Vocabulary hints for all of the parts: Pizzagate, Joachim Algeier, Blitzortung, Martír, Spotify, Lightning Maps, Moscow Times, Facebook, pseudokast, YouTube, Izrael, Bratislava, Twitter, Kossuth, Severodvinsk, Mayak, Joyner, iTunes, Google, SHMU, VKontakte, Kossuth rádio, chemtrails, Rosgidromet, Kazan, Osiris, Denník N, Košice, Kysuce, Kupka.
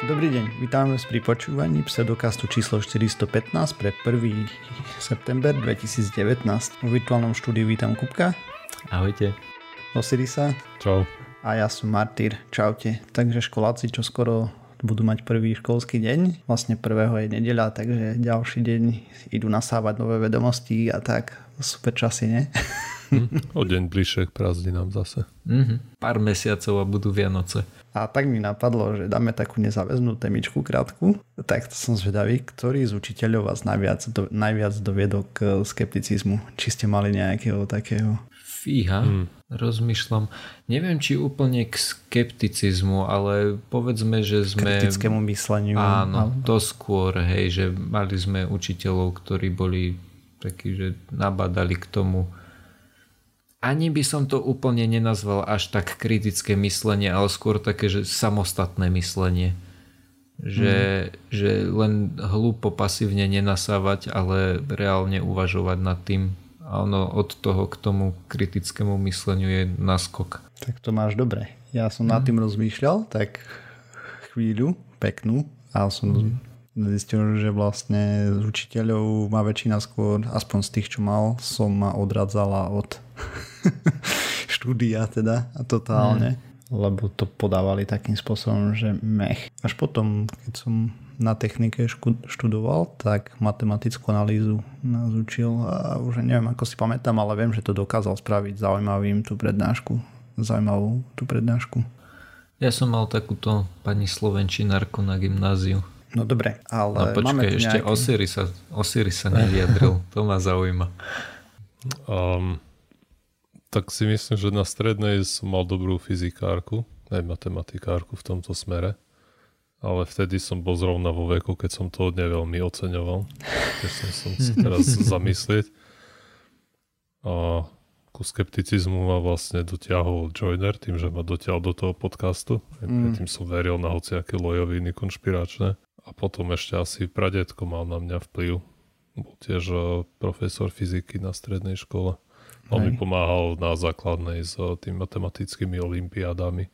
Dobrý deň, vítame vás pri počúvaní pseudokastu číslo 415 pre 1. september 2019. V virtuálnom štúdiu vítam Kupka. Ahojte. Osirisa. Čau. A ja som Martír. Čaute. Takže školáci, čo skoro budú mať prvý školský deň. Vlastne prvého je nedeľa, takže ďalší deň idú nasávať nové vedomosti a tak. Super časy, ne? O deň bližšie k prázdninám zase. Pár mesiacov a budú Vianoce. A tak mi napadlo, že dáme takú nezáväznú témičku krátku. Tak som zvedavý, ktorý z učiteľov vás najviac doviedol k skepticizmu. Či ste mali nejakého takého? Fíha, rozmýšľam. Neviem, či úplne k skepticizmu, ale povedzme, že sme... kritickému mysleniu. Áno, to skôr, hej, že mali sme učiteľov, ktorí boli takí, že nabadali k tomu. Ani by som to úplne nenazval až tak kritické myslenie, ale skôr také, že samostatné myslenie. Že len hlúpo pasívne nenasávať, ale reálne uvažovať nad tým. A ono od toho k tomu kritickému mysleniu je naskok. Tak to máš dobre. Ja som nad tým rozmýšľal, tak chvíľu, peknú, a som zistil, že vlastne z učiteľov má väčšina skôr, aspoň z tých, čo mal, som ma odradzala od štúdia teda a totálne, lebo to podávali takým spôsobom, že mech. Až potom, keď som na technike študoval, tak matematickú analýzu nás učil a už neviem, ako si pamätám, ale viem, že to dokázal spraviť zaujímavú tú prednášku. Ja som mal takúto pani slovenčinárku na gymnáziu. No dobre, ale... No počkaj, ešte nejaký... Osiris sa nevyjadril, to ma zaujíma. Tak si myslím, že na strednej som mal dobrú fyzikárku, aj matematikárku v tomto smere, ale vtedy som bol zrovna vo veku, keď som to neveľmi oceňoval, keď som si teraz zamyslieť. A ku skepticizmu ma vlastne dotiahol Joyner, tým, že ma dotiahol do toho podcastu. Predtým som veril na hociaké lojoviny konšpiračné. A potom ešte asi pradedko mal na mňa vplyv. Bol tiež profesor fyziky na strednej škole. On mi pomáhal na základnej s tými matematickými olympiádami.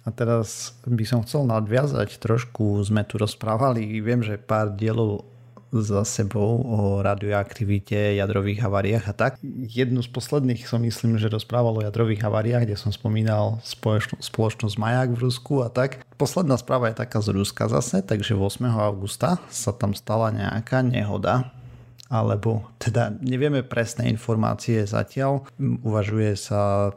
A teraz by som chcel nadviazať trošku. Sme tu rozprávali, viem, že pár dielov za sebou o radioaktivite, jadrových haváriách a tak. Jednu z posledných som myslím, že rozprával o jadrových haváriách, kde som spomínal spoločnosť Mayak v Rusku a tak. Posledná správa je taká z Ruska zase, takže 8. augusta sa tam stala nejaká nehoda, alebo teda nevieme presné informácie zatiaľ. Uvažuje sa,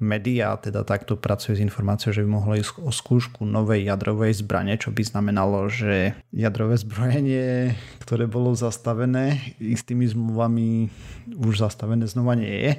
média teda takto pracuje s informáciou, že by mohlo ísť o skúšku novej jadrovej zbrane, čo by znamenalo, že jadrové zbrojenie, ktoré bolo zastavené, istými zmluvami už zastavené znova nie je.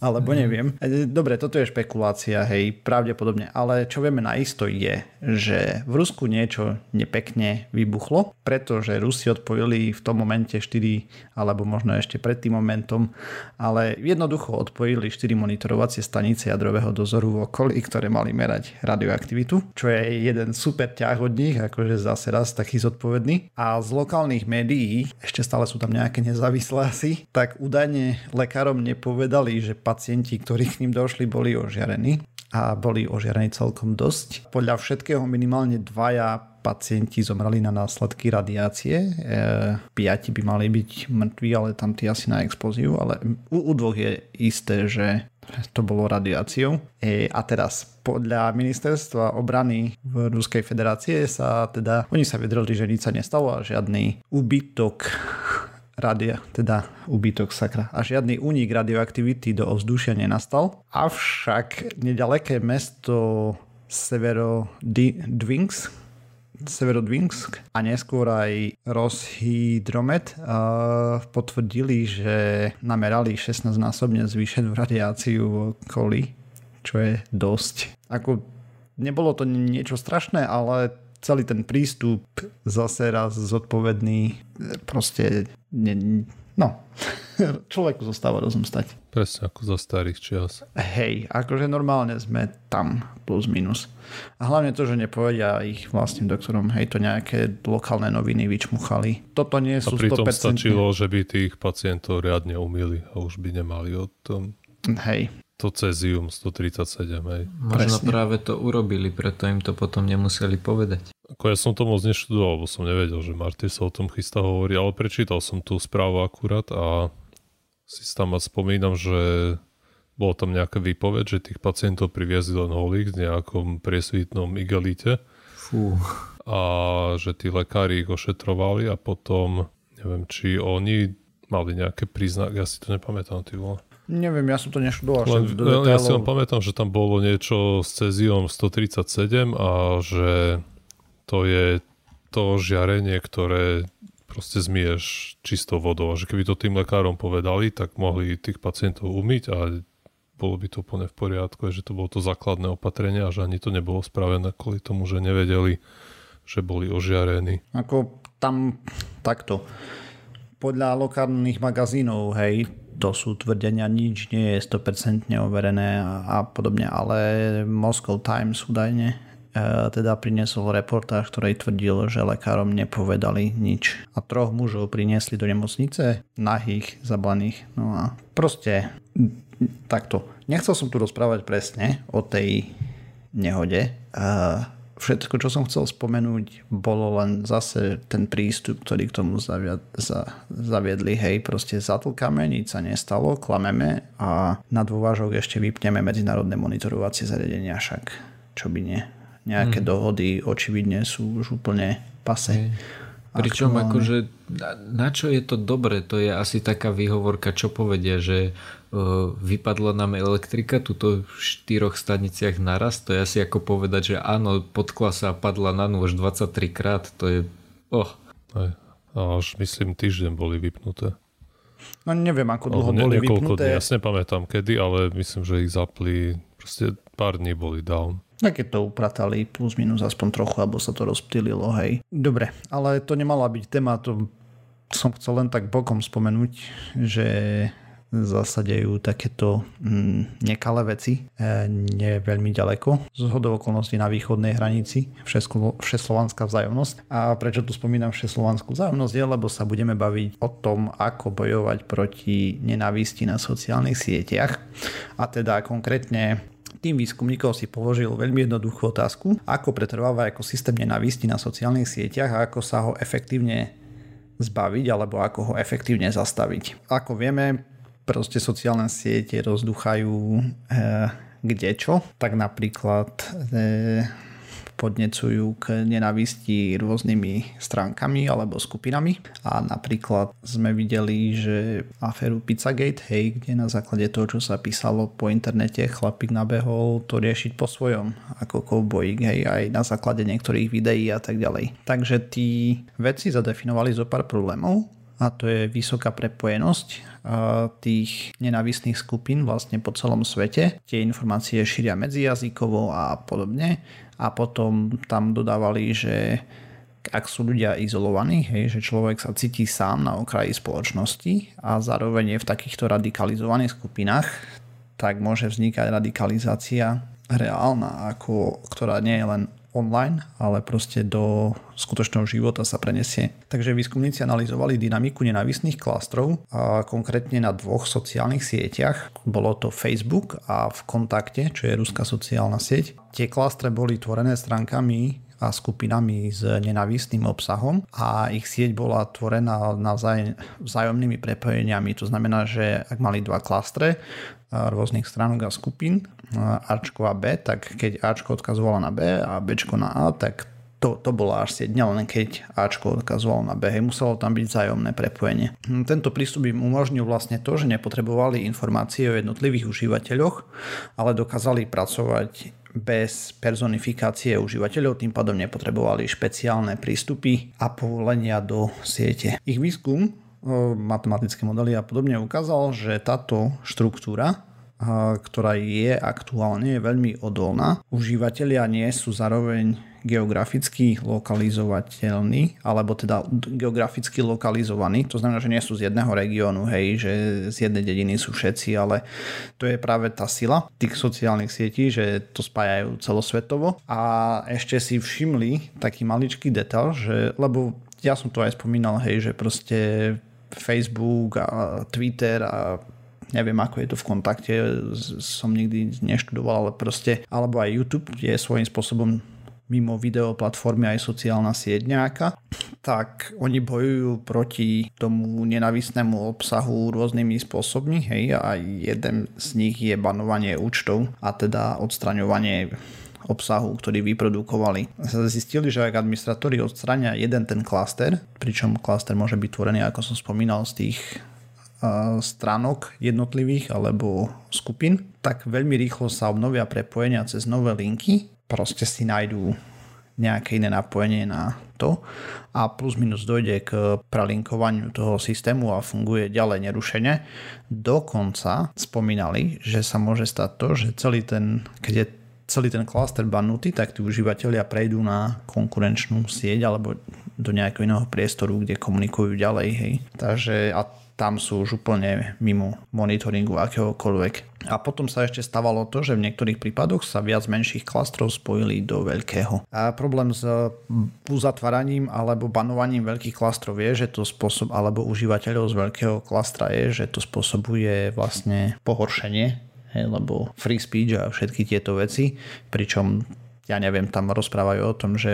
Alebo neviem. Dobre, toto je špekulácia, hej, pravdepodobne. Ale čo vieme naisto je, že v Rusku niečo nepekne vybuchlo, pretože Rusi odpojili v tom momente 4, alebo možno ešte pred tým momentom, ale jednoducho odpojili 4 monitorovacie stanice jadrového dozoru v okolí, ktoré mali merať radioaktivitu, čo je jeden super ťah od nich, akože zase raz taký zodpovedný. A z lokálnych médií, ešte stále sú tam nejaké nezávislé asi, tak údajne lekárom nepovedali, že pacienti, ktorí k ním došli, boli ožiarení a boli ožiarení celkom dosť. Podľa všetkého minimálne 2 pacienti zomreli na následky radiácie. 5 by mali byť mŕtvi, ale tam tí asi na explóziu, ale u 2 je isté, že to bolo radiáciou. A teraz podľa ministerstva obrany v Ruskej federácie sa teda, oni sa vedreli, že nič sa nestalo a žiadny úbytok a žiadny únik radioaktivity do ovzdušia nenastal. Avšak nedaleké mesto Severodvinsk a neskôr aj Rosgidromet potvrdili, že namerali 16-násobne zvýšenú radiáciu v okolí, čo je dosť. Ako nebolo to niečo strašné, ale celý ten prístup zase raz zodpovedný, proste človeku zostáva rozum stať. Presne ako za starých čias. Hej, akože normálne sme tam plus minus. A hlavne to, že nepovedia ich vlastným doktorom, hej, to nejaké lokálne noviny vyčmuchali. Toto nie sú 100%. A pritom stačilo, že by tých pacientov riadne umýli a už by nemali o tom. Hej. to cézium 137, hej. Možno presne. Práve to urobili, preto im to potom nemuseli povedať. Ako ja som to moc neštudoval, bo som nevedel, že Martír sa o tom chystá hovorí, ale prečítal som tú správu akurát a si tam spomínam, že bolo tam nejaká výpoveď, že tých pacientov priviezli len holých v nejakom priesvitnom igelite. Fú. A že tí lekári ich ošetrovali a potom, neviem, či oni mali nejaké príznaky, ja si to nepamätám, ty vole. Neviem, ja som to neštudoval. Ja si len pamätám, že tam bolo niečo s céziom 137 a že to je to žiarenie, ktoré proste zmiješ čistou vodou. A že keby to tým lekárom povedali, tak mohli tých pacientov umyť a bolo by to úplne v poriadku, že to bolo to základné opatrenie a že ani to nebolo spravené kvôli tomu, že nevedeli, že boli ožiarení. Ako tam takto. Podľa lokálnych magazínov, hej, to sú tvrdenia, nič nie je 100% overené a podobne, ale Moscow Times údajne teda priniesol reportáž, ktorý tvrdil, že lekárom nepovedali nič. A 3 mužov priniesli do nemocnice, nahých, zablaných. No a proste takto. Nechcel som tu rozprávať presne o tej nehode. Všetko, čo som chcel spomenúť, bolo len zase ten prístup, ktorý k tomu zaviedli. Hej, proste zatlkáme, nič sa nestalo, klameme a na dôvážok ešte vypneme medzinárodné monitorovacie zariadenia, však čo by nie. Nejaké dohody očividne sú už úplne pase. Pričom akože na čo je to dobre? To je asi taká výhovorka, čo povedia, že vypadla nám elektrika tuto v 4 staniciach naraz. To je asi ako povedať, že áno, podklasa padla na nôž 23 krát. To je... Až myslím týždeň boli vypnuté. No neviem, ako dlho boli vypnuté. Ja si nepamätám kedy, ale myslím, že ich zapli. Proste pár dní boli down. Tak keď to upratali plus minus aspoň trochu, alebo sa to rozptýlilo, hej. Dobre, ale to nemala byť téma, to som chcel len tak bokom spomenúť, že zasadejú takéto nekalé veci, nie veľmi ďaleko, z hodou okolností na východnej hranici, všeslovanská vzájomnosť. A prečo tu spomínam všeslovanskú vzájomnosť je, lebo sa budeme baviť o tom, ako bojovať proti nenávisti na sociálnych sieťach. A teda konkrétne tým výskumníkom si položil veľmi jednoduchú otázku, ako pretrváva ekosystém nenávisti na sociálnych sieťach a ako sa ho efektívne zbaviť alebo ako ho efektívne zastaviť. Ako vieme, proste sociálne siete rozduchajú kdečo, tak napríklad podnecujú k nenávisti rôznymi stránkami alebo skupinami. A napríklad sme videli, že aféru Pizzagate, hej, kde na základe toho, čo sa písalo po internete, chlapík nabehol to riešiť po svojom, ako koubojík, hej, aj na základe niektorých videí a tak ďalej. Takže tí vedci zadefinovali zo pár problémov a to je vysoká prepojenosť tých nenávistných skupín vlastne po celom svete. Tie informácie šíria medzijazykovo a podobne. A potom tam dodávali, že ak sú ľudia izolovaní, hej, že človek sa cíti sám na okraji spoločnosti a zároveň je v takýchto radikalizovaných skupinách, tak môže vznikať radikalizácia reálna, ako, ktorá nie je len online, ale proste do skutočného života sa prenesie. Takže výskumníci analyzovali dynamiku nenávistných klastrov a konkrétne na 2 sociálnych sieťach. Bolo to Facebook a VKontakte, čo je ruská sociálna sieť. Tie klastre boli tvorené stránkami a skupinami s nenávistným obsahom a ich sieť bola tvorená vzájomnými prepojeniami. To znamená, že ak mali 2 klastre rôznych stránok a skupín Ačko a B, tak keď Ačko odkazovalo na B a Bčko na A, tak to bola až sieť, nielen keď Ačko odkazovalo na B, hej, muselo tam byť vzájomné prepojenie. Tento prístup im umožnil vlastne to, že nepotrebovali informácie o jednotlivých užívateľoch, ale dokázali pracovať bez personifikácie užívateľov, tým pádom nepotrebovali špeciálne prístupy a povolenia do siete. Ich výskum, matematické modely a podobne ukázal, že táto štruktúra, ktorá je aktuálne, je veľmi odolná. Užívateľia nie sú zároveň geograficky lokalizovateľní, alebo teda geograficky lokalizovaní. To znamená, že nie sú z jedného regiónu, hej, že z jednej dediny sú všetci, ale to je práve tá sila tých sociálnych sietí, že to spájajú celosvetovo. A ešte si všimli taký maličký detail, že, lebo ja som to aj spomínal, hej, že proste Facebook a Twitter a neviem ako je to v kontakte, som nikdy neštudoval, ale proste, alebo aj YouTube je svojím spôsobom mimo video platformy aj sociálna sieť nejaká, tak oni bojujú proti tomu nenávistnému obsahu rôznymi spôsobmi, hej, a jeden z nich je banovanie účtov a teda odstraňovanie obsahu, ktorý vyprodukovali. Zistili, že ak administratóri odstrania jeden ten klaster, pričom klaster môže byť tvorený, ako som spomínal, z tých stránok jednotlivých alebo skupín, tak veľmi rýchlo sa obnovia prepojenia cez nové linky, proste si nájdú nejaké iné napojenie na to a plus minus dojde k prelinkovaniu toho systému a funguje ďalej nerušene. Dokonca spomínali, že sa môže stať to, že keď je celý ten klaster banutý, tak tí užívateľia prejdú na konkurenčnú sieť alebo do nejakého iného priestoru, kde komunikujú ďalej. Hej. Takže a tam sú už úplne mimo monitoringu akéhokoľvek. A potom sa ešte stávalo to, že v niektorých prípadoch sa viac menších klastrov spojili do veľkého. A problém s uzatváraním alebo banovaním veľkých klastrov je, že to spôsob, alebo užívateľov z veľkého klastra je, že to spôsobuje vlastne pohoršenie, hej, lebo free speech a všetky tieto veci, pričom ja neviem, tam rozprávajú o tom, že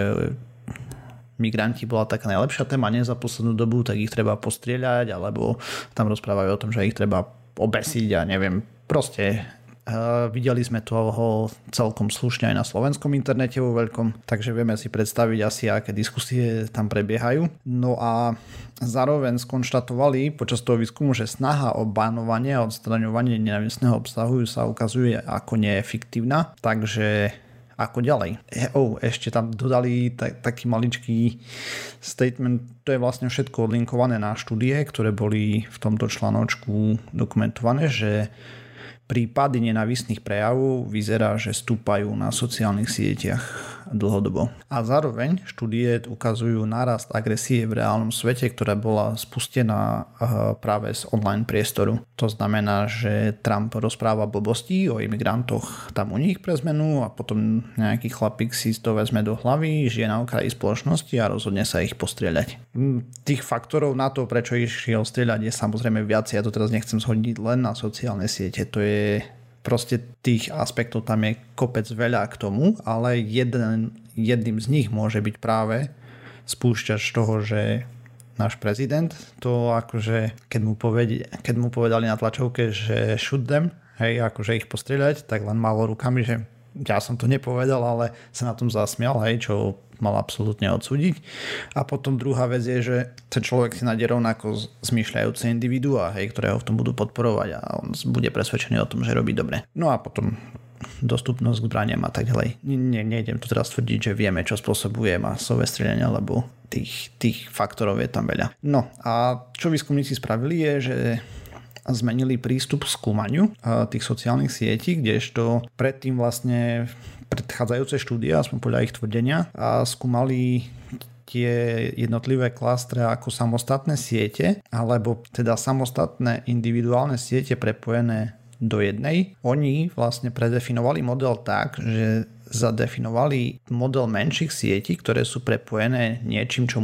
migranti bola taká najlepšia téma, nie za poslednú dobu, tak ich treba postrieľať, alebo tam rozprávajú o tom, že ich treba obesiť a neviem, proste videli sme toho celkom slušne aj na slovenskom internete vo veľkom, takže vieme si predstaviť asi, aké diskusie tam prebiehajú. No a zároveň skonštatovali počas toho výskumu, že snaha o banovanie a odstraňovanie nenávistného obsahu sa ukazuje ako neefektívna, takže ako ďalej. Ešte tam dodali taký maličký statement, to je vlastne všetko odlinkované na štúdie, ktoré boli v tomto článočku dokumentované, že prípady nenávistných prejavov vyzerá, že stúpajú na sociálnych sieťach dlhodobo. A zároveň štúdie ukazujú nárast agresie v reálnom svete, ktorá bola spustená práve z online priestoru. To znamená, že Trump rozpráva blbosti o imigrantoch tam u nich pre zmenu a potom nejaký chlapík si to vezme do hlavy, žije na okraji spoločnosti a rozhodne sa ich postrieľať. Tých faktorov na to, prečo išiel strieľať, je samozrejme viac. Ja to teraz nechcem zhodiť len na sociálne siete. To je proste tých aspektov tam je kopec veľa k tomu, ale jedným z nich môže byť práve spúšťač toho, že náš prezident to akože keď mu povedali na tlačovke, že shoot them, hej, akože ich postrieľať, tak len málo rukami, že ja som to nepovedal, ale sa na tom zasmial, hej, čo mal absolútne odsúdiť. A potom druhá vec je, že ten človek si nájde rovnako zmyšľajúce individuá, hej, ktorého v tom budú podporovať a on bude presvedčený o tom, že robí dobre. No a potom dostupnosť k zbraniam a tak ďalej. Nejdem tu teraz tvrdiť, že vieme, čo spôsobuje masové strieľanie, lebo tých faktorov je tam veľa. No a čo výskumníci spravili je, že zmenili prístup k skúmaniu tých sociálnych sietí, kdežto predtým vlastne predchádzajúce štúdie, aspoň podľa ich tvrdenia, a skúmali tie jednotlivé klastre ako samostatné siete, alebo teda samostatné individuálne siete prepojené do jednej. Oni vlastne predefinovali model tak, že zadefinovali model menších sietí, ktoré sú prepojené niečím, čo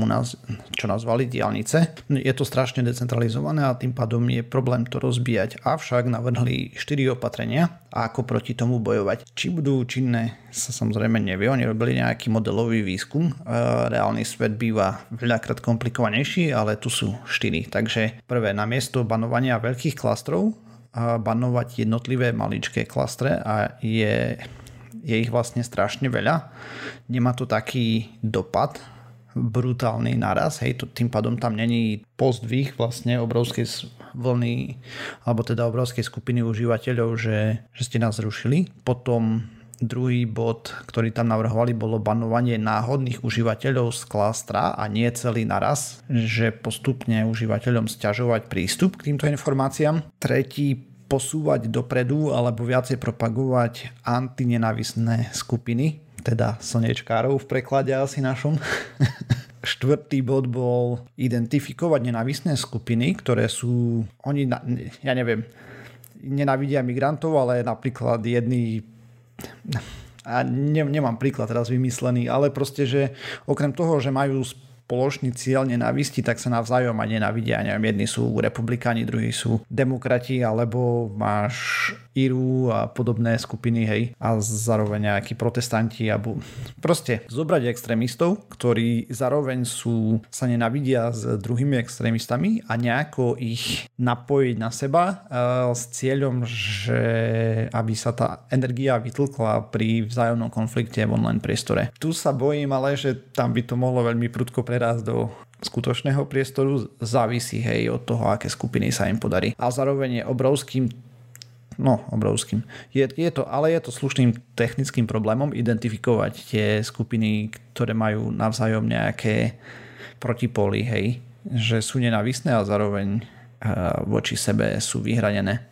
nazvali diaľnice. Je to strašne decentralizované a tým pádom je problém to rozbíjať. Avšak navrhli 4 opatrenia, ako proti tomu bojovať. Či budú činné, sa samozrejme nevie. Oni robili nejaký modelový výskum. Reálny svet býva veľakrát komplikovanejší, ale tu sú 4. Takže prvé, namiesto banovania veľkých klastrov, banovať jednotlivé maličké klastre a je ich vlastne strašne veľa. Nemá to taký dopad brutálny naraz, hej, to tým pádom tam není pozdvih vlastne obrovskej vlny, alebo teda obrovskej skupiny užívateľov, že ste nás zrušili. Potom druhý bod, ktorý tam navrhovali, bolo banovanie náhodných užívateľov z klastra a nie celý naraz, že postupne užívateľom sťažovať prístup k týmto informáciám. Tretí, posúvať dopredu alebo viacej propagovať antinenávisné skupiny, teda slniečkárov v preklade asi našom. Štvrtý bod bol identifikovať nenávisné skupiny, ktoré sú, ja neviem, nenávidia migrantov, ale napríklad jedni, a nemám príklad teraz vymyslený, ale proste, že okrem toho, že majú spoločný cieľ nenávisti, tak sa navzájom aj nenávidia. Neviem, jedni sú republikáni, druhí sú demokrati, alebo máš Iru a podobné skupiny, hej. A zároveň nejakí protestanti, alebo proste zobrať extrémistov, ktorí zároveň sú, sa nenávidia s druhými extrémistami a nejako ich napojiť na seba s cieľom, že aby sa tá energia vytlkla pri vzájomnom konflikte v online priestore. Tu sa bojím ale, že tam by to mohlo veľmi prudko prerásť do skutočného priestoru, závisí hej od toho, aké skupiny sa im podarí. A zároveň je obrovským. Je to slušným technickým problémom identifikovať tie skupiny, ktoré majú navzájom nejaké protipóly, hej, že sú nenávistné a zároveň voči sebe sú vyhranené.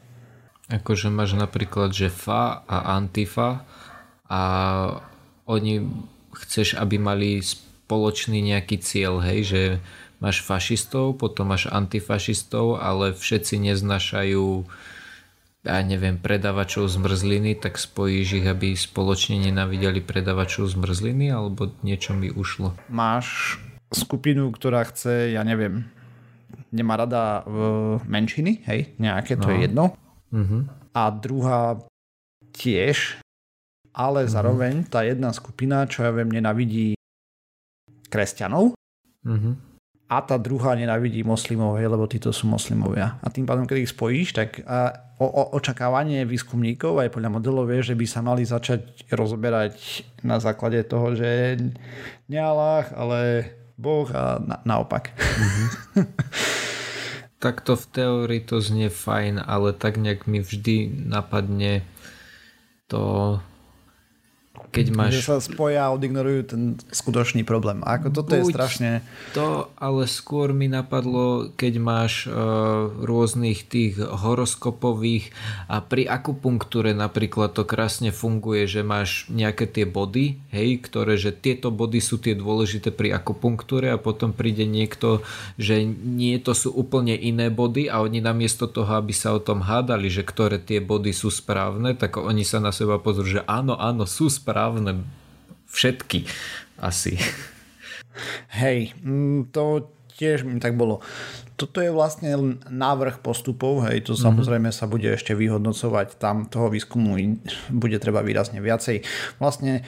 Akože máš napríklad, že FA a Antifa a oni chceš, aby mali spoločný nejaký cieľ, hej, že máš fašistov, potom máš antifašistov, ale všetci neznášajú predavačov zmrzliny, tak spojíš ich, aby spoločne nenávideli predavačov zmrzliny, alebo niečo mi ušlo. Máš skupinu, ktorá chce, nemá rada menšiny, hej, nejaké, to je jedno. Uh-huh. A druhá tiež, ale zároveň tá jedna skupina, nenávidí kresťanov. Uh-huh. A tá druhá nenávidí moslimov, lebo títo sú moslimovia. A tým pádom, keď ich spojíš, tak očakávanie výskumníkov aj podľa modelov je, že by sa mali začať rozoberať na základe toho, že nie Allah, ale Boh a naopak. Mm-hmm. Takto v teórii to znie fajn, ale tak nejak mi vždy napadne to... Keď sa spoja a odignorujú ten skutočný problém. Toto je strašne... To, ale skôr mi napadlo, keď máš rôznych tých horoskopových a pri akupunktúre napríklad to krásne funguje, že máš nejaké tie body, hej, ktoré, že tieto body sú tie dôležité pri akupunktúre a potom príde niekto, že nie, to sú úplne iné body a oni namiesto toho, aby sa o tom hádali, že ktoré tie body sú správne, tak oni sa na seba pozrú, že áno, sú správne. Všetky asi. Hej, to tiež mi tak bolo. Toto je vlastne návrh postupov, hej, to samozrejme sa bude ešte vyhodnocovať, tam toho výskumu bude treba výrazne viacej. Vlastne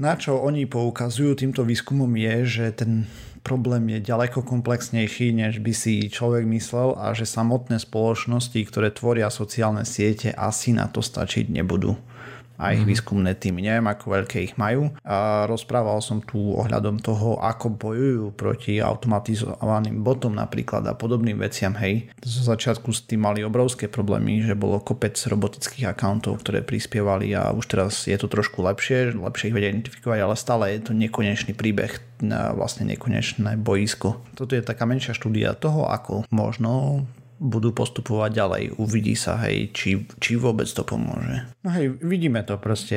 na čo oni poukazujú týmto výskumom je, že ten problém je ďaleko komplexnejší, než by si človek myslel a že samotné spoločnosti, ktoré tvoria sociálne siete, asi na to stačiť nebudú. A ich výskumné týmy, neviem ako veľké ich majú. A rozprával som tu ohľadom toho, ako bojujú proti automatizovaným botom napríklad a podobným veciam, hej. Zo začiatku s tým mali obrovské problémy, že bolo kopec robotických akauntov, ktoré prispievali a už teraz je to trošku lepšie ich vedia identifikovať, ale stále je to nekonečný príbeh, vlastne nekonečné bojisko. Toto je taká menšia štúdia toho, ako možno budú postupovať ďalej. Uvidí sa, hej, či vôbec to pomôže. No hej, vidíme to proste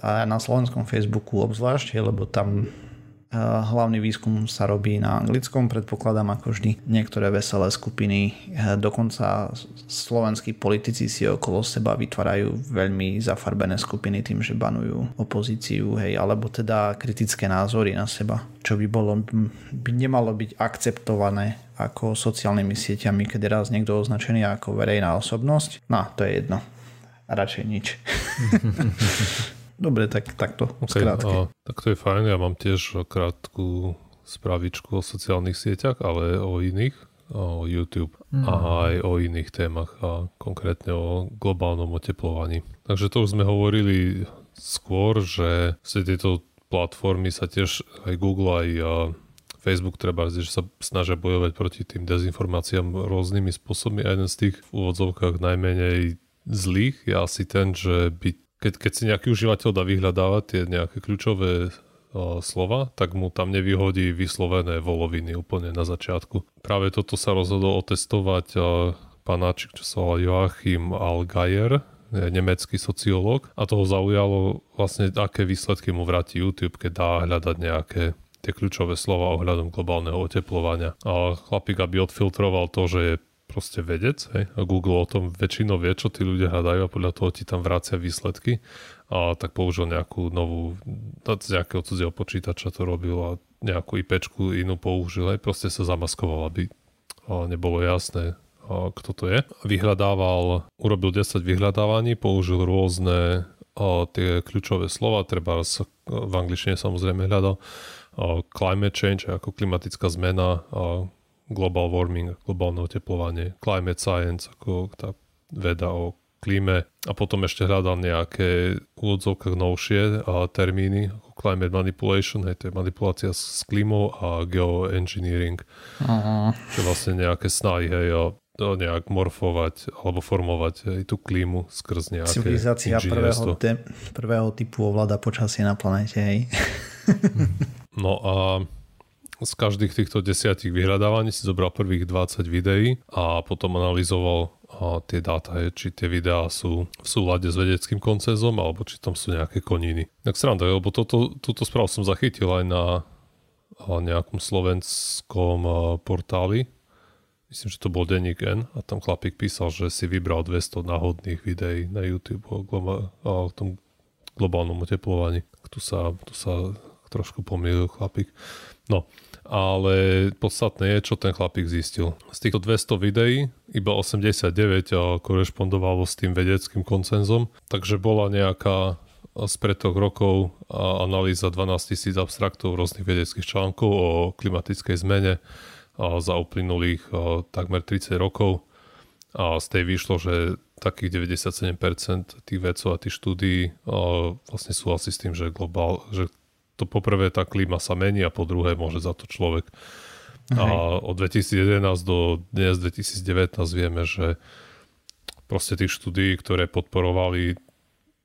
aj na slovenskom Facebooku obzvlášť, lebo tam hlavný výskum sa robí na anglickom, predpokladám ako vždy. Niektoré veselé skupiny, dokonca slovenskí politici si okolo seba vytvárajú veľmi zafarbené skupiny tým, že banujú opozíciu, hej, alebo teda kritické názory na seba, čo by nemalo byť akceptované ako sociálnymi sieťami, keď je raz niekto označený ako verejná osobnosť. No, to je jedno. Radšej nič. Dobre, tak takto. Okay, tak to je fajn. Ja mám tiež krátku správičku o sociálnych sieťach, ale o iných, o YouTube a aj o iných témach a konkrétne o globálnom oteplovaní. Takže to už sme hovorili skôr, že tieto platformy sa tiež aj Google, aj Facebook treba, že sa snažia bojovať proti tým dezinformáciám rôznymi spôsobmi a jeden z tých v úvodzovkách najmenej zlých je asi ten, že keď si nejaký užívateľ dá vyhľadávať tie nejaké kľúčové slova, tak mu tam nevyhodí vyslovené voloviny úplne na začiatku. Práve toto sa rozhodol otestovať panáčik, čo sa volá Joachim Algeier, nemecký sociológ, a toho zaujalo vlastne, aké výsledky mu vráti YouTube, keď dá hľadať nejaké tie kľúčové slova ohľadom globálneho oteplovania. A chlapík, aby odfiltroval to, že je proste vedec, hej? A Google o tom väčšinou vie, čo tí ľudia hľadajú a podľa toho ti tam vracia výsledky. a tak použil nejakú novú, z nejakého cudzieho počítača to robil a nejakú IPčku inú použil, proste sa zamaskoval, aby nebolo jasné, kto to je. Vyhľadával, urobil 10 vyhľadávaní, použil rôzne tie kľúčové slova, treba v angličtine samozrejme hľadal climate change, ako klimatická zmena, global warming, globálne oteplovanie, climate science, ako tá veda o klíme, a potom ešte hľadal nejaké úvodzovkách novšie termíny, ako climate manipulation, hej, to je manipulácia s klímou, a geoengineering, čo vlastne nejaké snahy, hej, to nejak morfovať alebo formovať aj tú klímu skrz nejaké civilizácia prvého typu ovláda počasie na planéte, hej. No a z každých týchto 10 vyhľadávaní si zobral prvých 20 videí a potom analyzoval tie dáta, či tie videá sú v súlade s vedeckým koncenzom alebo či tam sú nejaké koniny. Tak sranda, lebo túto správu som zachytil aj na nejakom slovenskom portáli. Myslím, že to bol denník N, a tam chlapík písal, že si vybral 200 náhodných videí na YouTube o tom globálnom oteplovaní. Tu sa trošku pomýlil chlapík. No, ale podstatné je, čo ten chlapík zistil. Z týchto 200 videí iba 89 korešpondovalo s tým vedeckým koncenzom, takže bola nejaká z pretok rokov analýza 12 000 abstraktov rôznych vedeckých článkov o klimatickej zmene za uplynulých takmer 30 rokov, a z tej vyšlo, že takých 97% tých vedcov a tých štúdií vlastne súhlasí s tým, že to poprvé tá klíma sa mení a po druhé môže za to človek. Okay. A od 2011 do dnes 2019 vieme, že proste tých štúdií, ktoré podporovali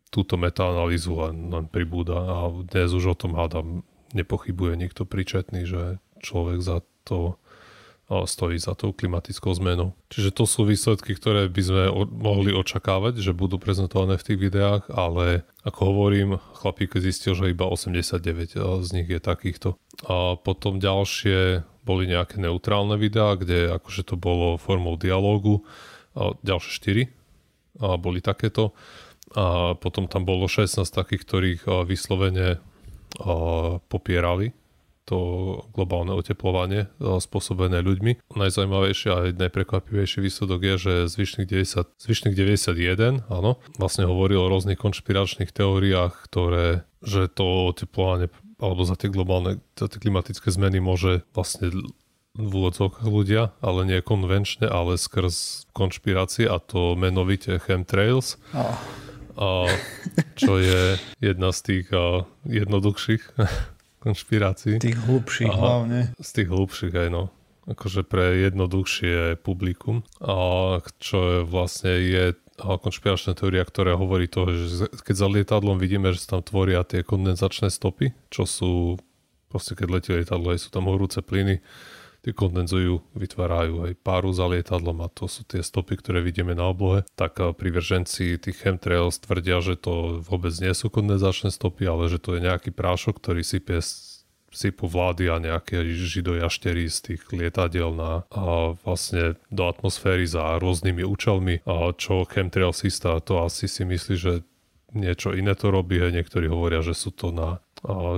túto metaanalýzu, len pribúda, a dnes už o tom hádam nepochybuje nikto príčetný, že človek za to stojí, za tou klimatickou zmenou. Čiže to sú výsledky, ktoré by sme mohli očakávať, že budú prezentované v tých videách, ale ako hovorím, chlapík zistil, že iba 89 z nich je takýchto. A potom ďalšie boli nejaké neutrálne videá, kde akože to bolo formou dialógu. Ďalšie 4 boli takéto. A potom tam bolo 16 takých, ktorých vyslovene popierali to globálne oteplovanie spôsobené ľuďmi. Najzajímavejší a najprekvapivejší výsledok je, že zvyšných 91, áno, vlastne hovoril o rôznych konšpiračných teóriách, ktoré, že to oteplovanie alebo za tie globálne, za tie klimatické zmeny môže vlastne v úvodzovkách ľudia, ale nie konvenčne, ale skrz konšpirácie, a to menovite chemtrails. Čo je jedna z tých jednoduchších konšpirácií. Tých hlubších hlavne. Z tých hlubších aj, no. Akože pre jednoduchšie publikum. A čo je vlastne konšpiračná teória, ktorá hovorí to, že keď za lietadlom vidíme, že sa tam tvoria tie kondenzačné stopy, čo sú, proste keď letí lietadlo, sú tam horúce plyny, tie kondenzujú, vytvárajú aj páru za lietadlom, a to sú tie stopy, ktoré vidíme na oblohe. Tak privrženci tých chemtrails tvrdia, že to vôbec nie sú kondenzačné stopy, ale že to je nejaký prášok, ktorý sypú vlády a nejaké židojaštery z tých lietadiel a vlastne do atmosféry za rôznymi účelmi. A čo chemtrailsista, to asi si myslí, že niečo iné to robí. Niektorí hovoria, že sú to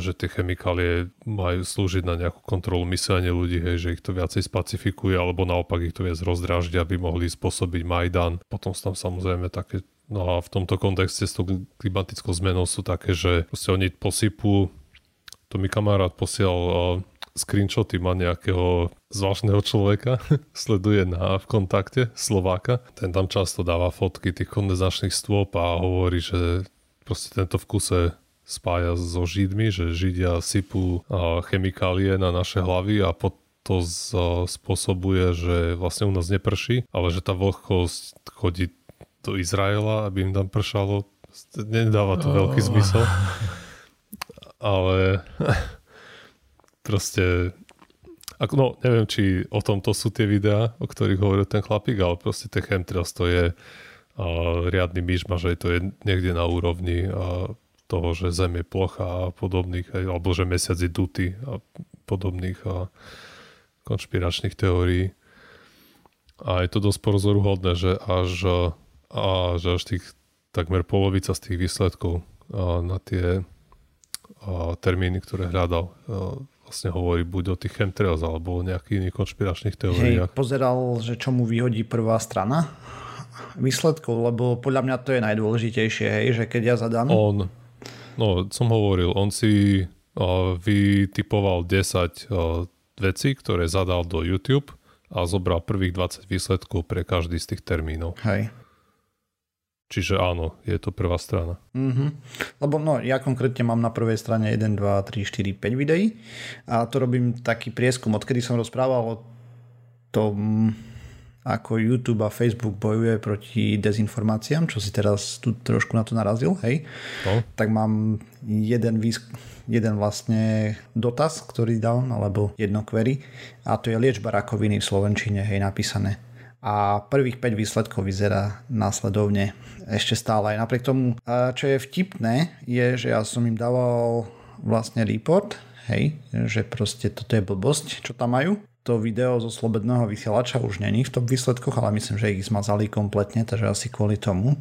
že tie chemikálie majú slúžiť na nejakú kontrolu myslenia ľudí, hej, že ich to viacej spacifikuje, alebo naopak ich to viac rozdráždi, aby mohli spôsobiť Majdan. Potom sú tam samozrejme také, no a v tomto kontexte s tou klimatickou zmenou sú také, že proste oni posypú, to mi kamarát posielal screenshoty, má nejakého zvláštneho človeka, sleduje v kontakte Slováka, ten tam často dáva fotky tých kondenzačných stôp a hovorí, že proste tento v kuse spája so Židmi, že Židia sypú chemikálie na naše hlavy a to spôsobuje, že vlastne u nás neprší, ale že tá vlhkosť chodí do Izraela, aby im tam pršalo. Nedáva to veľký zmysel. Ale proste neviem, či o tomto sú tie videá, o ktorých hovoril ten chlapík, ale proste ten chemtrails to je riadny myšmaž, že to je niekde na úrovni toho, že Zem je plocha a podobných, alebo že Mesiac je dutý a podobných a konšpiračných teórií. A je to dosť pozoruhodné, že až tých takmer polovica z tých výsledkov na tie termíny, ktoré hľadal. Vlastne hovorí buď o tých chemtrails alebo o nejakých iných konšpiračných teóriách. Hej, pozeral, že čo mu vyhodí prvá strana výsledkov, lebo podľa mňa to je najdôležitejšie, hej, že keď ja zadám... On si vytipoval 10 vecí, ktoré zadal do YouTube a zobral prvých 20 výsledkov pre každý z tých termínov. Hej. Čiže áno, je to prvá strana. Mm-hmm. Lebo ja konkrétne mám na prvej strane 1, 2, 3, 4, 5 videí a to robím taký prieskum, odkedy som rozprával o tom, ako YouTube a Facebook bojuje proti dezinformáciám, čo si teraz tu trošku na to narazil, hej? No. Tak mám jeden vlastne dotaz, ktorý dám, alebo jedno query a to je liečba rakoviny v slovenčine, hej, napísané. A prvých 5 výsledkov vyzerá následovne ešte stále aj napriek tomu. Čo je vtipné, je, že ja som im dával vlastne report, hej, že proste toto je blbosť, čo tam majú. To video zo slobodného vysielača už není v top výsledkoch, ale myslím, že ich zmazali kompletne, takže asi kvôli tomu.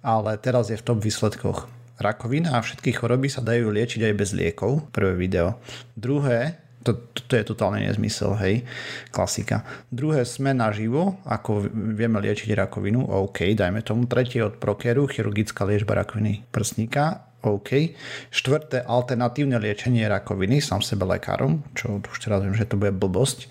Ale teraz je v top výsledkoch. Rakovina a všetky choroby sa dajú liečiť aj bez liekov. Prvé video. Druhé, to je totálne nezmysel, hej, klasika. Druhé, sme naživo, ako vieme liečiť rakovinu, OK, dajme tomu. Tretie od Prokeru, chirurgická liečba rakoviny prsníka, OK. Štvrté, alternatívne liečenie rakoviny sám sebe lekárom, čo už teraz viem, že to bude blbosť.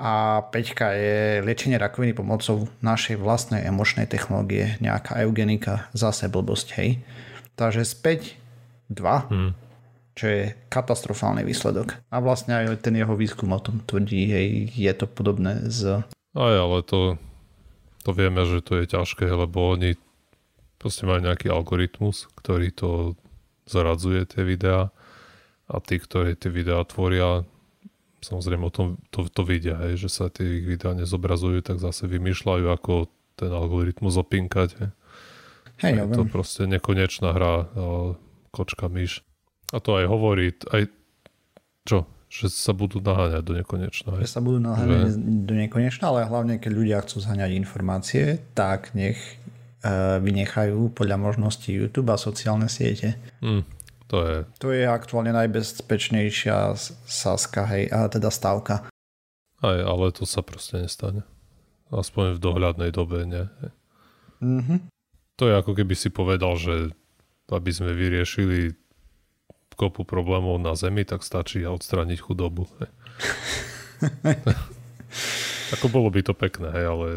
A peťka je liečenie rakoviny pomocou našej vlastnej emočnej technológie, nejaká eugenika, zase blbosť, hej. Takže späť 2. Čo je katastrofálny výsledok. A vlastne aj ten jeho výskum o tom tvrdí, hej, je to podobné z... Aj, ale to vieme, že to je ťažké, lebo oni proste majú nejaký algoritmus, ktorý to zaradzuje, tie videá. A tí, ktorí tie videá tvoria, samozrejme o tom to vidia, hej, že sa tie videá nezobrazujú, tak zase vymýšľajú, ako ten algoritmus opinkať. Hej, je to proste nekonečná hra kočka, myš. A to aj hovorí, aj čo? Že sa budú naháňať do nekonečna. Že sa budú naháňať do nekonečna, ale hlavne keď ľudia chcú zháňať informácie, tak nech vynechajú podľa možnosti YouTube a sociálne siete. To je aktuálne najbezpečnejšia saska, hej, a teda stávka. Aj, ale to sa proste nestane. Aspoň v dohľadnej dobe, nie? Mm-hmm. To je ako keby si povedal, že aby sme vyriešili kopu problémov na Zemi, tak stačí odstrániť chudobu. Ako bolo by to pekné, hej, ale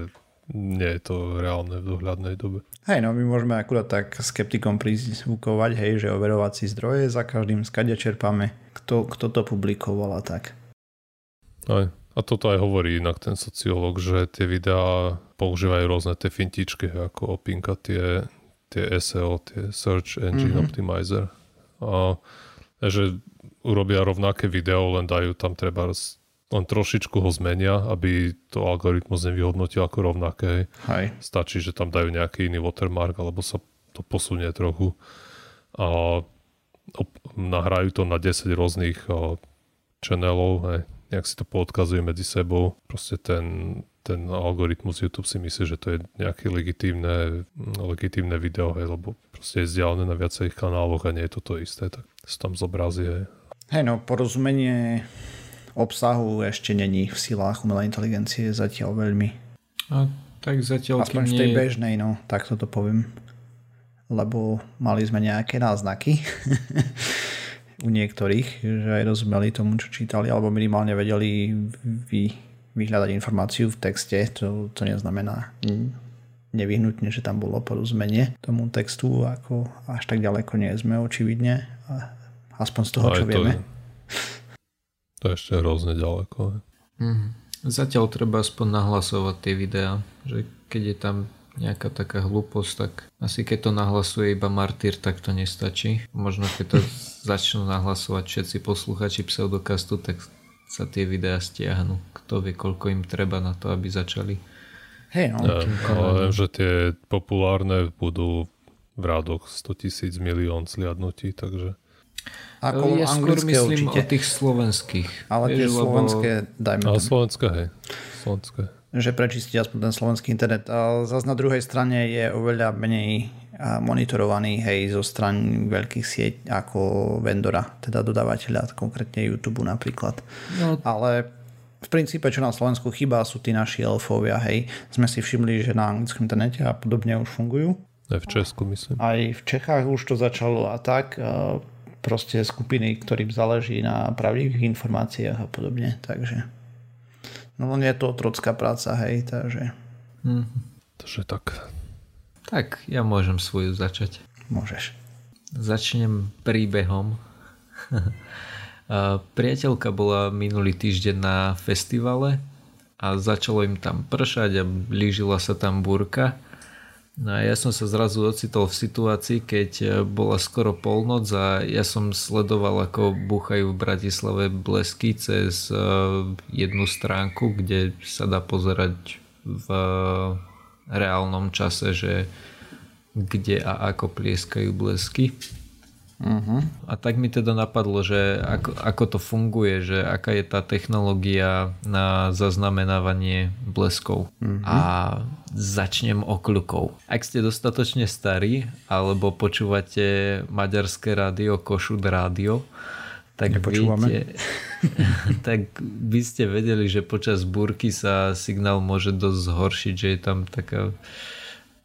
nie je to reálne v dohľadnej dobe. Hej, my môžeme akurát tak skeptikom prizvukovať, hej, že overovací zdroje za každým skade čerpáme. Kto to publikoval a tak. Aj. A toto aj hovorí inak ten sociológ, že tie videá používajú rôzne tie fintičky, ako opinka tie SEO, tie Search Engine Optimizer. A že urobia rovnaké video, len dajú tam treba len trošičku ho zmenia, aby to algoritmus nevyhodnotil ako rovnaké. Hej. Stačí, že tam dajú nejaký iný watermark, alebo sa to posunie trochu. A nahrajú to na 10 rôznych channelov, nejak si to poodkazuje medzi sebou. Proste ten algoritmus YouTube si myslí, že to je nejaké legitímne video, hej, lebo proste je zdialené na viacerých kanáloch a nie je to isté, tak sa tam zobrazí. Hej, porozumenie obsahu ešte není v silách umelej inteligencie zatiaľ veľmi. A tak zatiaľ... Aspoň v tej bežnej, tak toto poviem. Lebo mali sme nejaké náznaky u niektorých, že aj rozumeli tomu, čo čítali, alebo minimálne vedeli vyhľadať informáciu v texte, to neznamená nevyhnutne, že tam bolo porozumenie tomu textu, ako až tak ďaleko nie sme očividne, aspoň z toho, čo vieme. To je ešte hrozne ďaleko. Zatiaľ treba aspoň nahlasovať tie videá, že keď je tam nejaká taká hlúposť, tak asi keď to nahlasuje iba Martír, tak to nestačí. Možno keď to začnú nahlasovať všetci posluchači pseudokastu, tak sa tie videá stiahnu. Kto vie, koľko im treba na to, aby začali. Hej, ale viem, že tie populárne budú v rádoch 100 000 milión sliadnutí, takže... Ako ja skôr myslím určite o tých slovenských. Ale tie slovenské, dajme to. Slovenské, hej. Slovenské. Že prečistiť aspoň ten slovenský internet. A zase na druhej strane je oveľa menej monitorovaný, hej, zo strany veľkých sieť ako vendora, teda dodávateľa, konkrétne YouTube napríklad. No. Ale v princípe, čo na Slovensku chýba, sú tí naši elfovia, hej. Sme si všimli, že na anglickom internete a podobne už fungujú. Aj v Česku, myslím. Aj v Čechách už to začalo a tak. Proste skupiny, ktorým záleží na pravdivých informáciách a podobne, takže no len je to otrocká práca, hej, takže takže tak ja môžem svoju začať. Môžeš. Začnem príbehom. Priateľka bola minulý týždeň na festivale a začalo im tam pršať a blížila sa tam búrka. No a ja som sa zrazu ocitol v situácii, keď bola skoro polnoc a ja som sledoval, ako búchajú v Bratislave blesky cez jednu stránku, kde sa dá pozerať v reálnom čase, že kde a ako plieskajú blesky. Uh-huh. A tak mi teda napadlo, že ako to funguje, že aká je tá technológia na zaznamenávanie bleskov. Uh-huh. A začnem okľukou. Ak ste dostatočne starí, alebo počúvate maďarské rádio Kossuth rádio, tak viete, tak by ste vedeli, že počas búrky sa signál môže dosť zhoršiť, že je tam taká,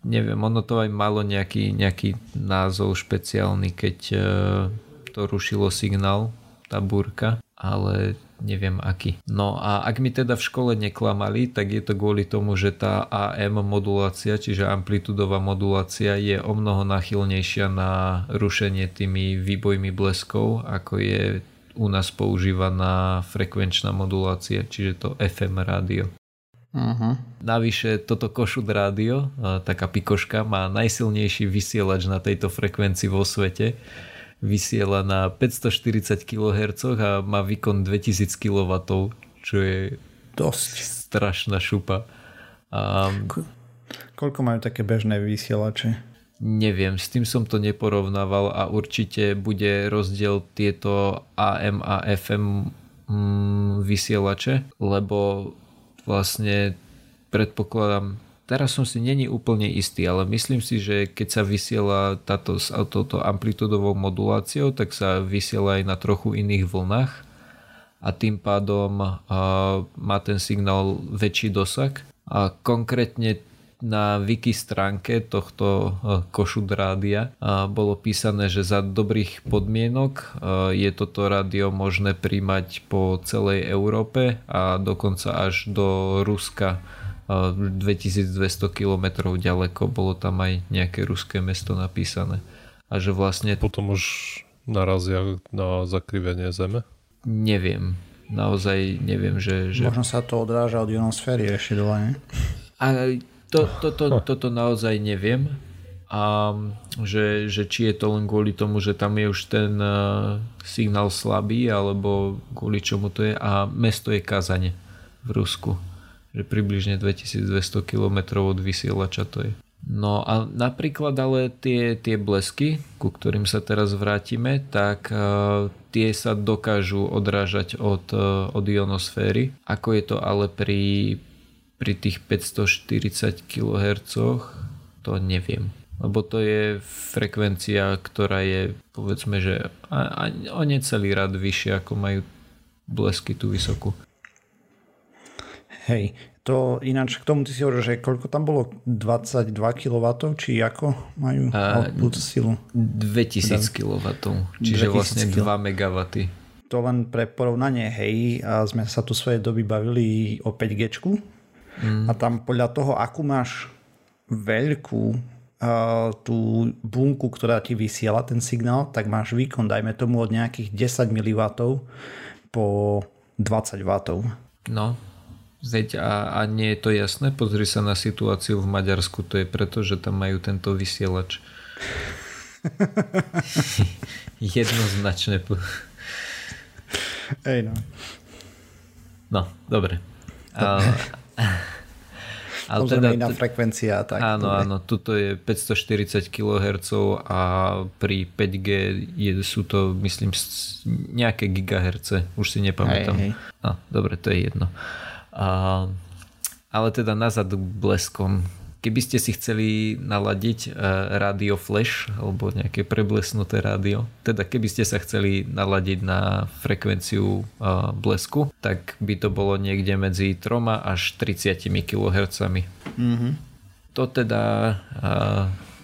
neviem, ono to aj malo nejaký názov špeciálny, keď to rušilo signál, tá búrka, ale neviem aký. No a ak mi teda v škole neklamali, tak je to kvôli tomu, že tá AM modulácia, čiže amplitudová modulácia, je o mnoho náchylnejšia na rušenie tými výbojmi bleskov, ako je u nás používaná frekvenčná modulácia, čiže to FM rádio. Uh-huh. Navyše toto Kossuth rádio, taká pikoška, má najsilnejší vysielač na tejto frekvencii vo svete. Vysiela na 540 kHz a má výkon 2000 kW, čo je dosť strašná šupa. A koľko majú také bežné vysielače? Neviem, s tým som to neporovnával a určite bude rozdiel tieto AM a FM vysielače, lebo vlastne predpokladám, teraz som si není úplne istý, ale myslím si, že keď sa vysiela táto s touto amplitudovou moduláciou, tak sa vysiela aj na trochu iných vlnách a tým pádom má ten signál väčší dosah. A konkrétne na wiki stránke tohto Kossuth rádia bolo písané, že za dobrých podmienok je toto rádio možné príjmať po celej Európe a dokonca až do Ruska, 2200 km ďaleko, bolo tam aj nejaké ruské mesto napísané. A že vlastne potom už narazia na zakrivenie Zeme? Neviem, naozaj neviem, že možno sa to odráža od ionosféry ešte dole, ne? Ale toto naozaj neviem, a že či je to len kvôli tomu, že tam je už ten signál slabý, alebo kvôli čomu to je. A mesto je Kazane v Rusku, že približne 2200 km od vysielača to je. No a napríklad ale tie blesky, ku ktorým sa teraz vrátime, tak tie sa dokážu odrážať od ionosféry. Ako je to ale pri tých 540 kHz, to neviem. Lebo to je frekvencia, ktorá je, povedzme, že o necelý rad vyššia, ako majú blesky tú vysokú. Hej, to ináč k tomu ty si hovoril, že koľko tam bolo? 22 kW, či ako majú output silu? 2000 kW, čiže 2000 vlastne 2 MW. To len pre porovnanie, hej, a sme sa tu svojej doby bavili o 5G-čku. A tam podľa toho, akú máš veľkú tú bunku, ktorá ti vysiela ten signál, tak máš výkon, dajme tomu, od nejakých 10 mW po 20 W. No, a nie je to jasné? Pozri sa na situáciu v Maďarsku, to je preto, že tam majú tento vysielač. Jednoznačne. Ej, no. No, dobre. Ale teda iná frekvencia, tak. Áno, tuto je 540 kHz a pri 5G sú to, myslím, nejaké gigaherce, už si nepamätám. Hej. No, dobre, to je jedno. Ale teda nazad bleskom. Keby ste si chceli naladiť rádio Flash alebo nejaké preblesnuté rádio, teda keby ste sa chceli naladiť na frekvenciu blesku, tak by to bolo niekde medzi 3 až 30 kHz. Mm-hmm. To teda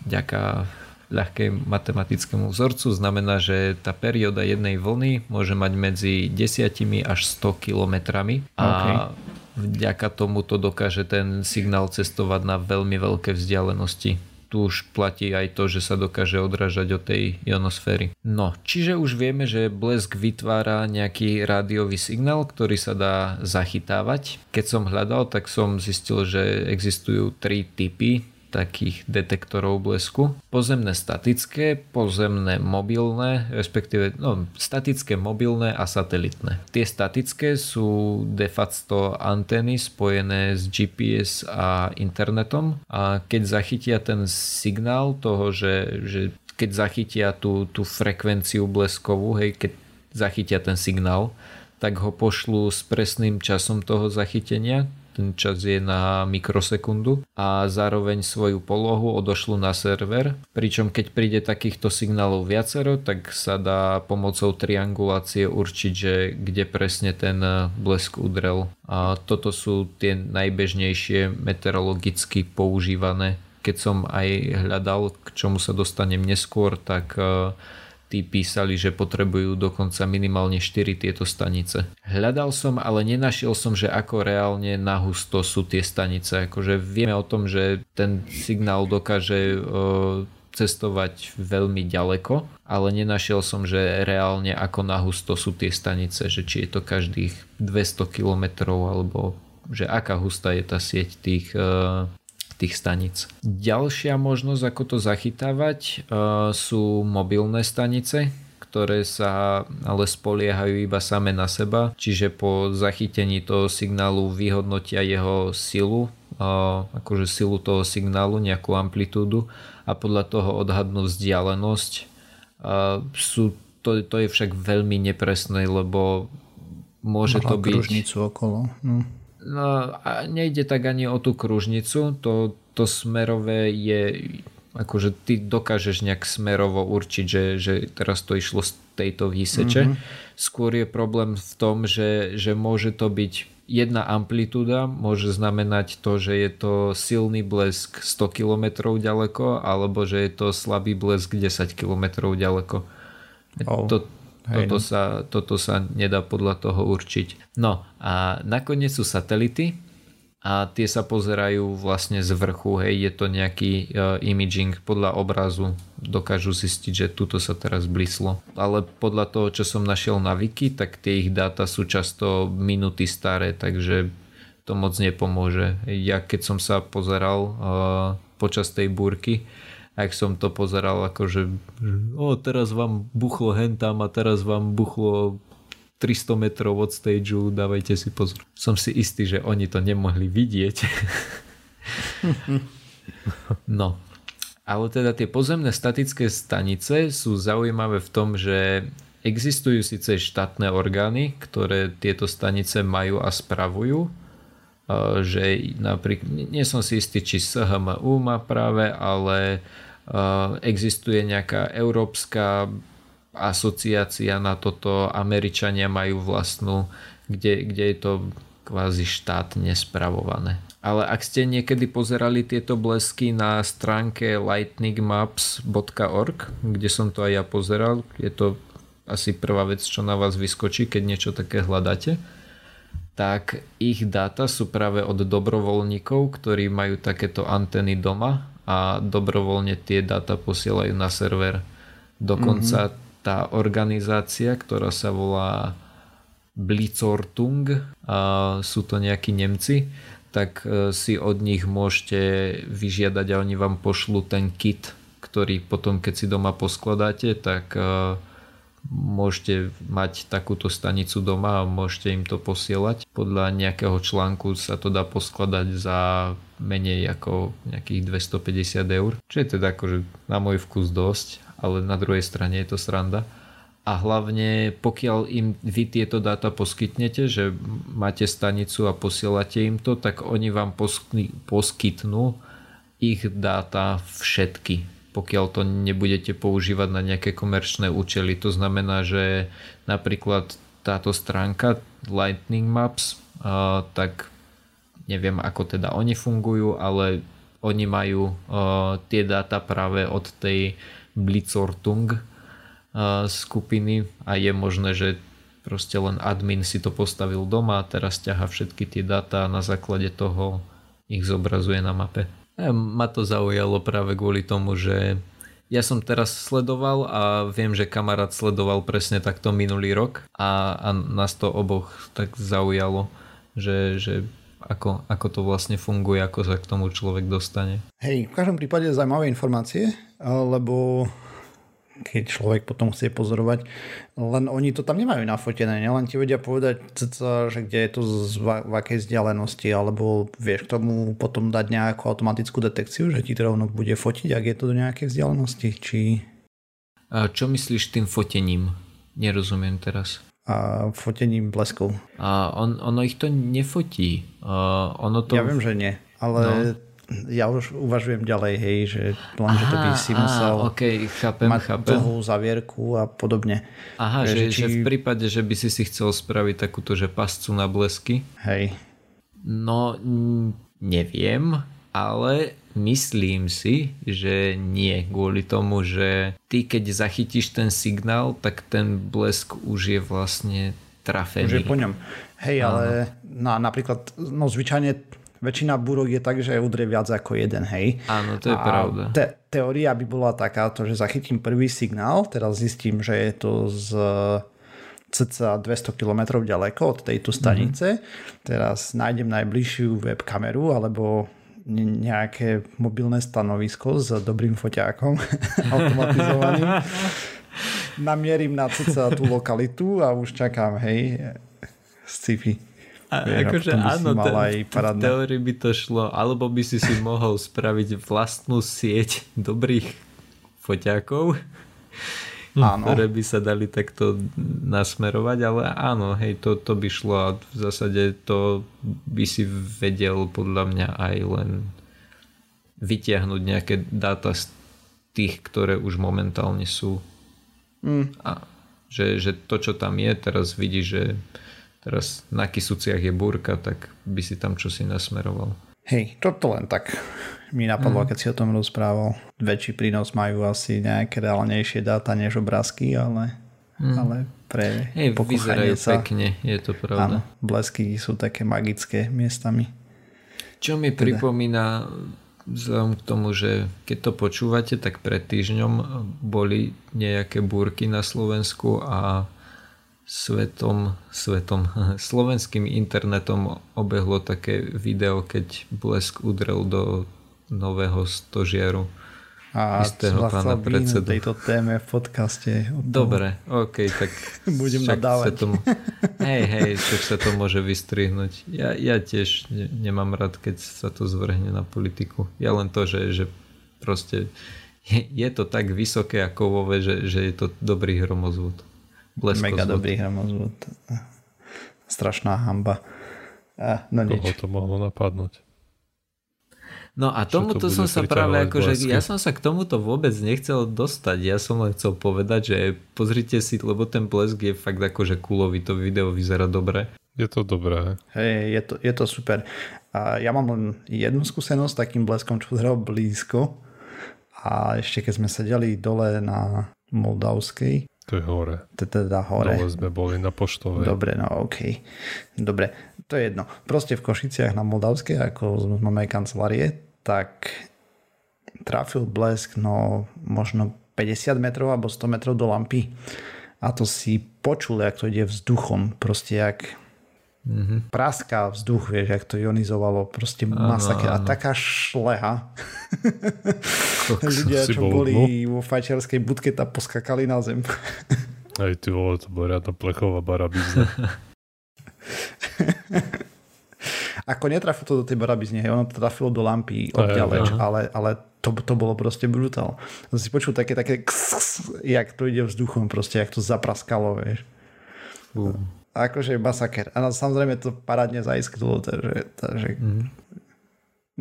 vďaka ľahkému matematickému vzorcu znamená, že tá perióda jednej vlny môže mať medzi 10 až 100 kilometrami. Okay. A vďaka tomu to dokáže ten signál cestovať na veľmi veľké vzdialenosti. Tu už platí aj to, že sa dokáže odrážať od tej ionosféry. No, čiže už vieme, že blesk vytvára nejaký rádiový signál, ktorý sa dá zachytávať. Keď som hľadal, tak som zistil, že existujú 3 typy takých detektorov blesku. Pozemné statické, pozemné mobilné, respektíve statické, mobilné a satelitné. Tie statické sú de facto antény spojené s GPS a internetom, a keď zachytia ten signál toho, že keď zachytia tú frekvenciu bleskovú, hej, keď zachytia ten signál, tak ho pošlú s presným časom toho zachytenia. Ten čas je na mikrosekundu a zároveň svoju polohu odošlu na server. Pričom keď príde takýchto signálov viacero, tak sa dá pomocou triangulácie určiť, že kde presne ten blesk udrel. A toto sú tie najbežnejšie meteorologicky používané. Keď som aj hľadal, k čomu sa dostanem neskôr, tak tí písali, že potrebujú dokonca minimálne 4 tieto stanice. Hľadal som, ale nenašiel som, že ako reálne nahusto sú tie stanice. Akože vieme o tom, že ten signál dokáže cestovať veľmi ďaleko, ale nenašiel som, že reálne ako nahusto sú tie stanice, že či je to každých 200 km alebo že aká hustá je tá sieť tých staníc. Ďalšia možnosť, ako to zachytávať, sú mobilné stanice, ktoré sa ale spoliehajú iba same na seba, čiže po zachytení toho signálu vyhodnotia jeho silu, akože silu toho signálu, nejakú amplitúdu, a podľa toho odhadnú vzdialenosť. To je však veľmi nepresné, lebo môže to byť kružnicu okolo. No a nejde tak ani o tú kružnicu, to smerové je, akože ty dokážeš nejak smerovo určiť, že teraz to išlo z tejto výseče. Mm-hmm. Skôr je problém v tom, že môže to byť jedna amplitúda, môže znamenať to, že je to silný blesk 100 km ďaleko, alebo že je to slabý blesk 10 km ďaleko. Oh. Toto sa nedá podľa toho určiť. No a nakoniec sú satelity a tie sa pozerajú vlastne z vrchu. Hej, je to nejaký imaging podľa obrazu. Dokážu zistiť, že tuto sa teraz blíslo. Ale podľa toho, čo som našiel na Wiki, tak tie ich dáta sú často minúty staré, takže to moc nepomôže. Ja keď som sa pozeral počas tej búrky, ak som to pozeral akože teraz vám buchlo hentam a teraz vám buchlo 300 metrov od stageu, dávajte si pozor. Som si istý, že oni to nemohli vidieť. No. Ale teda tie pozemné statické stanice sú zaujímavé v tom, že existujú síce štátne orgány, ktoré tieto stanice majú a spravujú, že napríklad, nie som si istý, či SHMU má práve, ale existuje nejaká európska asociácia na toto, Američania majú vlastnú, kde je to kvázi štátne spravované. Ale ak ste niekedy pozerali tieto blesky na stránke lightningmaps.org, kde som to aj ja pozeral, je to asi prvá vec, čo na vás vyskočí, keď niečo také hľadáte, tak ich dáta sú práve od dobrovoľníkov, ktorí majú takéto antény doma a dobrovoľne tie dáta posielajú na server. Dokonca tá organizácia, ktorá sa volá Blitzortung, a sú to nejakí Nemci, tak si od nich môžete vyžiadať a oni vám pošlú ten kit, ktorý potom, keď si doma poskladáte, tak môžete mať takúto stanicu doma a môžete im to posielať. Podľa nejakého článku sa to dá poskladať za menej ako nejakých 250 €, čo je teda akože na môj vkus dosť, ale na druhej strane je to sranda. A hlavne pokiaľ im vy tieto dáta poskytnete, že máte stanicu a posielate im to, tak oni vám poskytnú ich dáta všetky, pokiaľ to nebudete používať na nejaké komerčné účely. To znamená, že napríklad táto stránka Lightning Maps, tak neviem ako teda oni fungujú, ale oni majú tie dáta práve od tej Blitzortung skupiny a je možné, že proste len admin si to postavil doma a teraz ťaha všetky tie dáta a na základe toho ich zobrazuje na mape. Ma to zaujalo práve kvôli tomu, že ja som teraz sledoval a viem, že kamarát sledoval presne takto minulý rok a nás to oboch tak zaujalo, že ako to vlastne funguje, ako sa k tomu človek dostane. Hej, v každom prípade zaujímavé informácie, lebo keď človek potom chce pozorovať, len oni to tam nemajú nafotené, len ti vedia povedať, že kde je to v akej vzdialenosti, alebo vieš k tomu potom dať nejakú automatickú detekciu, že ti to rovno bude fotiť, ak je to do nejakej vzdialenosti, či... A čo myslíš tým fotením? Nerozumiem teraz. A fotením bleskov. A ono ich to nefotí. Ono to... Ja viem, že nie, ale... No. Ja už uvažujem ďalej, hej, že lenže to by si musel chápem. Dlhú zavierku a podobne. Aha, že v prípade, že by si si chcel spraviť takúto, že pascu na blesky. Hej. No, neviem, ale myslím si, že nie. Kvôli tomu, že ty keď zachytíš ten signál, tak ten blesk už je vlastne trafený. Už je po ňom. Hej, ale napríklad, no zvyčajne... Väčšina búrok je tak, že udrie viac ako jeden, hej. Áno, to je pravda. Teória by bola takáto, že zachytím prvý signál, teraz zistím, že je to z cca 200 km ďaleko od tejto stanice. Teraz nájdem najbližšiu web kameru alebo nejaké mobilné stanovisko s dobrým foťákom automatizovaným. Namierim na cca tú lokalitu a už čakám, hej, sci-fi. Akože áno, v teórii by to šlo, alebo by si si mohol spraviť vlastnú sieť dobrých foťákov, ktoré by sa dali takto nasmerovať, ale áno, hej, to by šlo a v zásade to by si vedel podľa mňa aj len vytiahnuť nejaké dáta z tých, ktoré už momentálne sú. A že to, čo tam je, teraz vidíš, že teraz na Kysuciach je búrka, tak by si tam čosi nasmeroval. Hej, toto len tak mi napadlo, keď si o tom rozprával. Väčší prínos majú asi nejaké reálnejšie dáta než obrázky, ale pre pokochanie sa... pekne, je to pravda. Áno, blesky sú také magické miestami. Čo mi pripomína, vzhľadom k tomu, že keď to počúvate, tak pred týždňom boli nejaké búrky na Slovensku a slovenským internetom obehlo také video, keď blesk udrel do nového stožiaru istého pána predsedu. A tejto téme v podcaste. Dobre, ok, tak budem nadávať. Však sa to môže vystrihnúť. Ja tiež nemám rád, keď sa to zvrhne na politiku. Ja len to, že proste je to tak vysoké a kovové, že je to dobrý hromozvod. Mega dobrý hromozvod. Strašná hamba. No nič. Koho to mohlo napadnúť? No a tomuto som sa práve akože, ja som sa k tomuto vôbec nechcel dostať. Ja som len chcel povedať, že pozrite si, lebo ten blesk je fakt akože coolový. To video vyzerá dobre. Je to dobré. Hej, je to super. A ja mám len jednu skúsenosť s takým bleskom, čo zhral blízko. A ešte keď sme sedeli dole na Moldavskej, to je hore. Teda hore. Dole sme boli na Poštovej. Dobre, no okej. Dobre, to je jedno. Proste v Košiciach na Moldavskej, ako máme kancelárie, tak trafil blesk, no možno 50 metrov alebo 100 metrov do lampy. A to si počul, jak to ide vzduchom. Proste jak praská vzduch, vieš, jak to ionizovalo. Proste masaker. A taká šleha. Ľudia, čo boli vo fajčiarskej budke, tam poskakali na zem. Aj ty vole, to bola riadna plechová barabizne. Ako netrafilo to do tej barabizne, ono to trafilo do lampy odďaleč, ale to bolo proste brutál. Si počul také kss, jak to ide vzduchom, proste, jak to zapraskalo, vieš. Akože masaker. A samozrejme to parádne zaisknulo, takže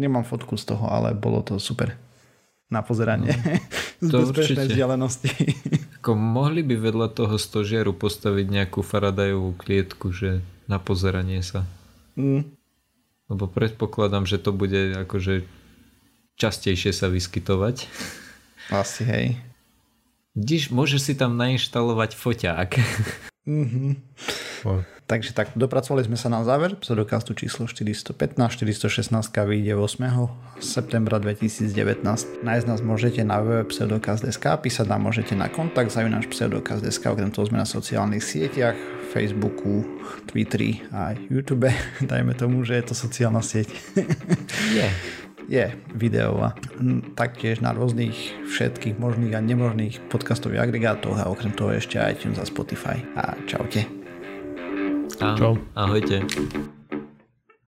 Nemám fotku z toho, ale bolo to super na pozeranie z bezpečnej vzdialenosti. Ako mohli by vedľa toho stožiaru postaviť nejakú Faradajovú klietku, že na pozeranie sa. Lebo predpokladám, že to bude akože častejšie sa vyskytovať. Asi, hej. Díš, môžeš si tam nainštalovať foťák. Takže tak, dopracovali sme sa na záver pseudokastu číslo 415, 416 vyjde 8. septembra 2019. Nájsť nás môžete na www.pseudokast.sk, písať nám môžete na kontakt@pseudokast.sk, okrem toho sme na sociálnych sieťach, Facebooku, Twitteri a YouTube, dajme tomu, že je to sociálna sieť. Je videová. Taktiež na rôznych všetkých možných a nemožných podcastových agregátoch a okrem toho ešte aj iTunes a Spotify. A čaute. Ahojte.